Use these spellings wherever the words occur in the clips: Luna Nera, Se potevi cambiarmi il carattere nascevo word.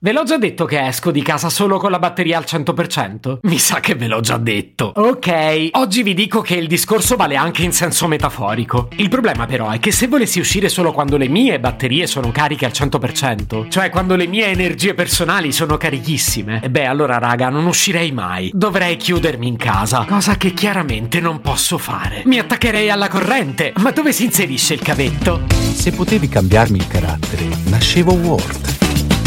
Ve l'ho già detto che esco di casa solo con la batteria al 100%? Mi sa che ve l'ho già detto. Ok, oggi vi dico che il discorso vale anche in senso metaforico. Il problema però è che se volessi uscire solo quando le mie batterie sono cariche al 100%, cioè quando le mie energie personali sono carichissime, e beh, allora raga, non uscirei mai. Dovrei chiudermi in casa, cosa che chiaramente non posso fare. Mi attaccherei alla corrente, ma dove si inserisce il cavetto? Se potevi cambiarmi il carattere, nascevo World.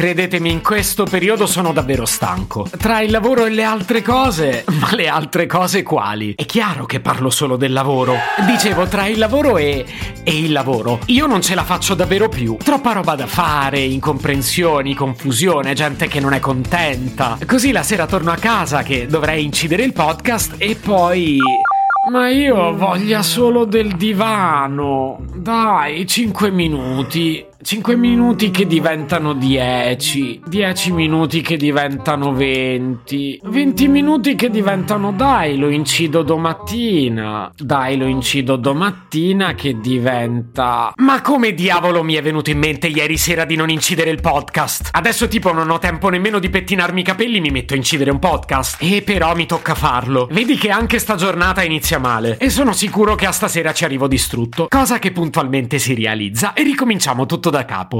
Credetemi, in questo periodo sono davvero stanco. Tra il lavoro e le altre cose... Ma le altre cose quali? È chiaro che parlo solo del lavoro. Dicevo, tra il lavoro e il lavoro. Io non ce la faccio davvero più. Troppa roba da fare, incomprensioni, confusione, gente che non è contenta. Così la sera torno a casa che dovrei incidere il podcast e poi... Ma io ho voglia solo del divano. Dai, 5 minuti... 5 minuti che diventano 10, 10 minuti che diventano 20, 20 minuti che diventano dai, lo incido domattina, che diventa... Ma come diavolo mi è venuto in mente ieri sera di non incidere il podcast? Adesso tipo non ho tempo nemmeno di pettinarmi i capelli, mi metto a incidere un podcast. E però mi tocca farlo. Vedi che anche sta giornata inizia male e sono sicuro che a stasera ci arrivo distrutto, cosa che puntualmente si realizza e ricominciamo tutto da capo.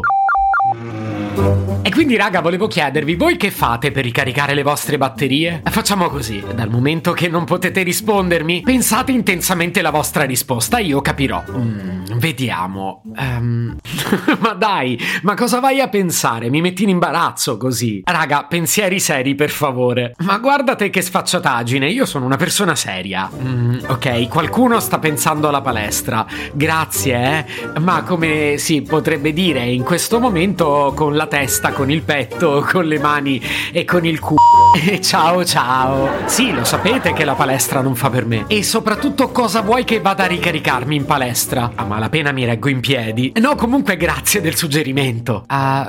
E quindi raga, volevo chiedervi, voi che fate per ricaricare le vostre batterie? Facciamo così, dal momento che non potete rispondermi, pensate intensamente la vostra risposta, io capirò. Vediamo. Ma dai, ma cosa vai a pensare? Mi metti in imbarazzo così. Raga, pensieri seri per favore. Ma guardate che sfacciataggine, io sono una persona seria. Ok, qualcuno sta pensando alla palestra. Grazie, ma come si potrebbe dire in questo momento, con la testa, con il petto, con le mani e con il culo. Ciao ciao. Sì, lo sapete che la palestra non fa per me. E soprattutto cosa vuoi che vada a ricaricarmi in palestra? A malapena mi reggo in piedi. No, comunque grazie del suggerimento.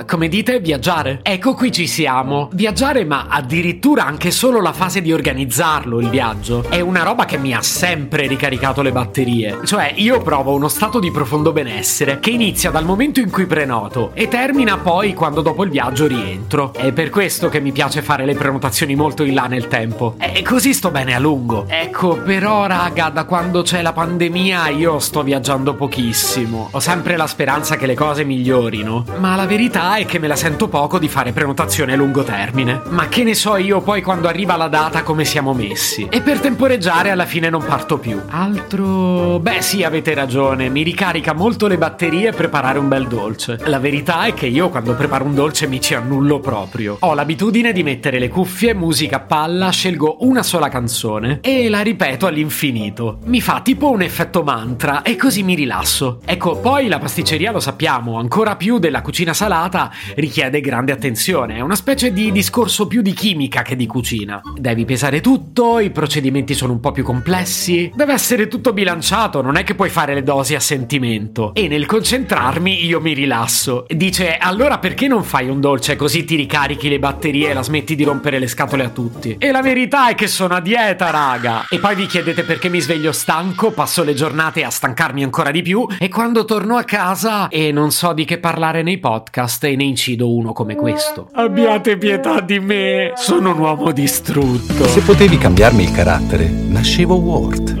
Come dite, viaggiare? Ecco, qui ci siamo. Viaggiare, ma addirittura anche solo la fase di organizzarlo, il viaggio, è una roba che mi ha sempre ricaricato le batterie. Cioè, io provo uno stato di profondo benessere che inizia dal momento in cui prenoto e termina poi quando dopo il viaggio rientro. È per questo che mi piace fare le prenotazioni molto in là nel tempo. E così sto bene a lungo. Ecco, però raga, da quando c'è la pandemia io sto viaggiando pochissimo. Ho sempre la speranza che le cose migliorino, ma la verità è che me la sento poco di fare prenotazione a lungo termine. Ma che ne so io poi quando arriva la data come siamo messi. E per temporeggiare alla fine non parto più. Altro... Beh sì, avete ragione, mi ricarica molto le batterie preparare un bel dolce. La verità è che io quando preparo un dolce mi ci annullo proprio. Ho l'abitudine di mettere le cuffie, musica a palla, scelgo una sola canzone e la ripeto all'infinito. Mi fa tipo un effetto mantra e così mi rilasso. Ecco, poi la pasticceria, lo sappiamo, ancora più della cucina salata, richiede grande attenzione. È una specie di discorso più di chimica che di cucina. Devi pesare tutto, i procedimenti sono un po' più complessi, deve essere tutto bilanciato, non è che puoi fare le dosi a sentimento. E nel concentrarmi io mi rilasso. Dice, allora perché non fai un dolce così ti ricarichi le batterie e la smetti di rompere le scatole a tutti? E la verità è che sono a dieta, raga. E poi vi chiedete perché mi sveglio stanco, passo le giornate a stancarmi ancora di più e quando torno a casa e non so di che parlare nei podcast e ne incido uno come questo. Abbiate pietà di me, sono un uomo distrutto. Se potevi cambiarmi il carattere, nascevo World.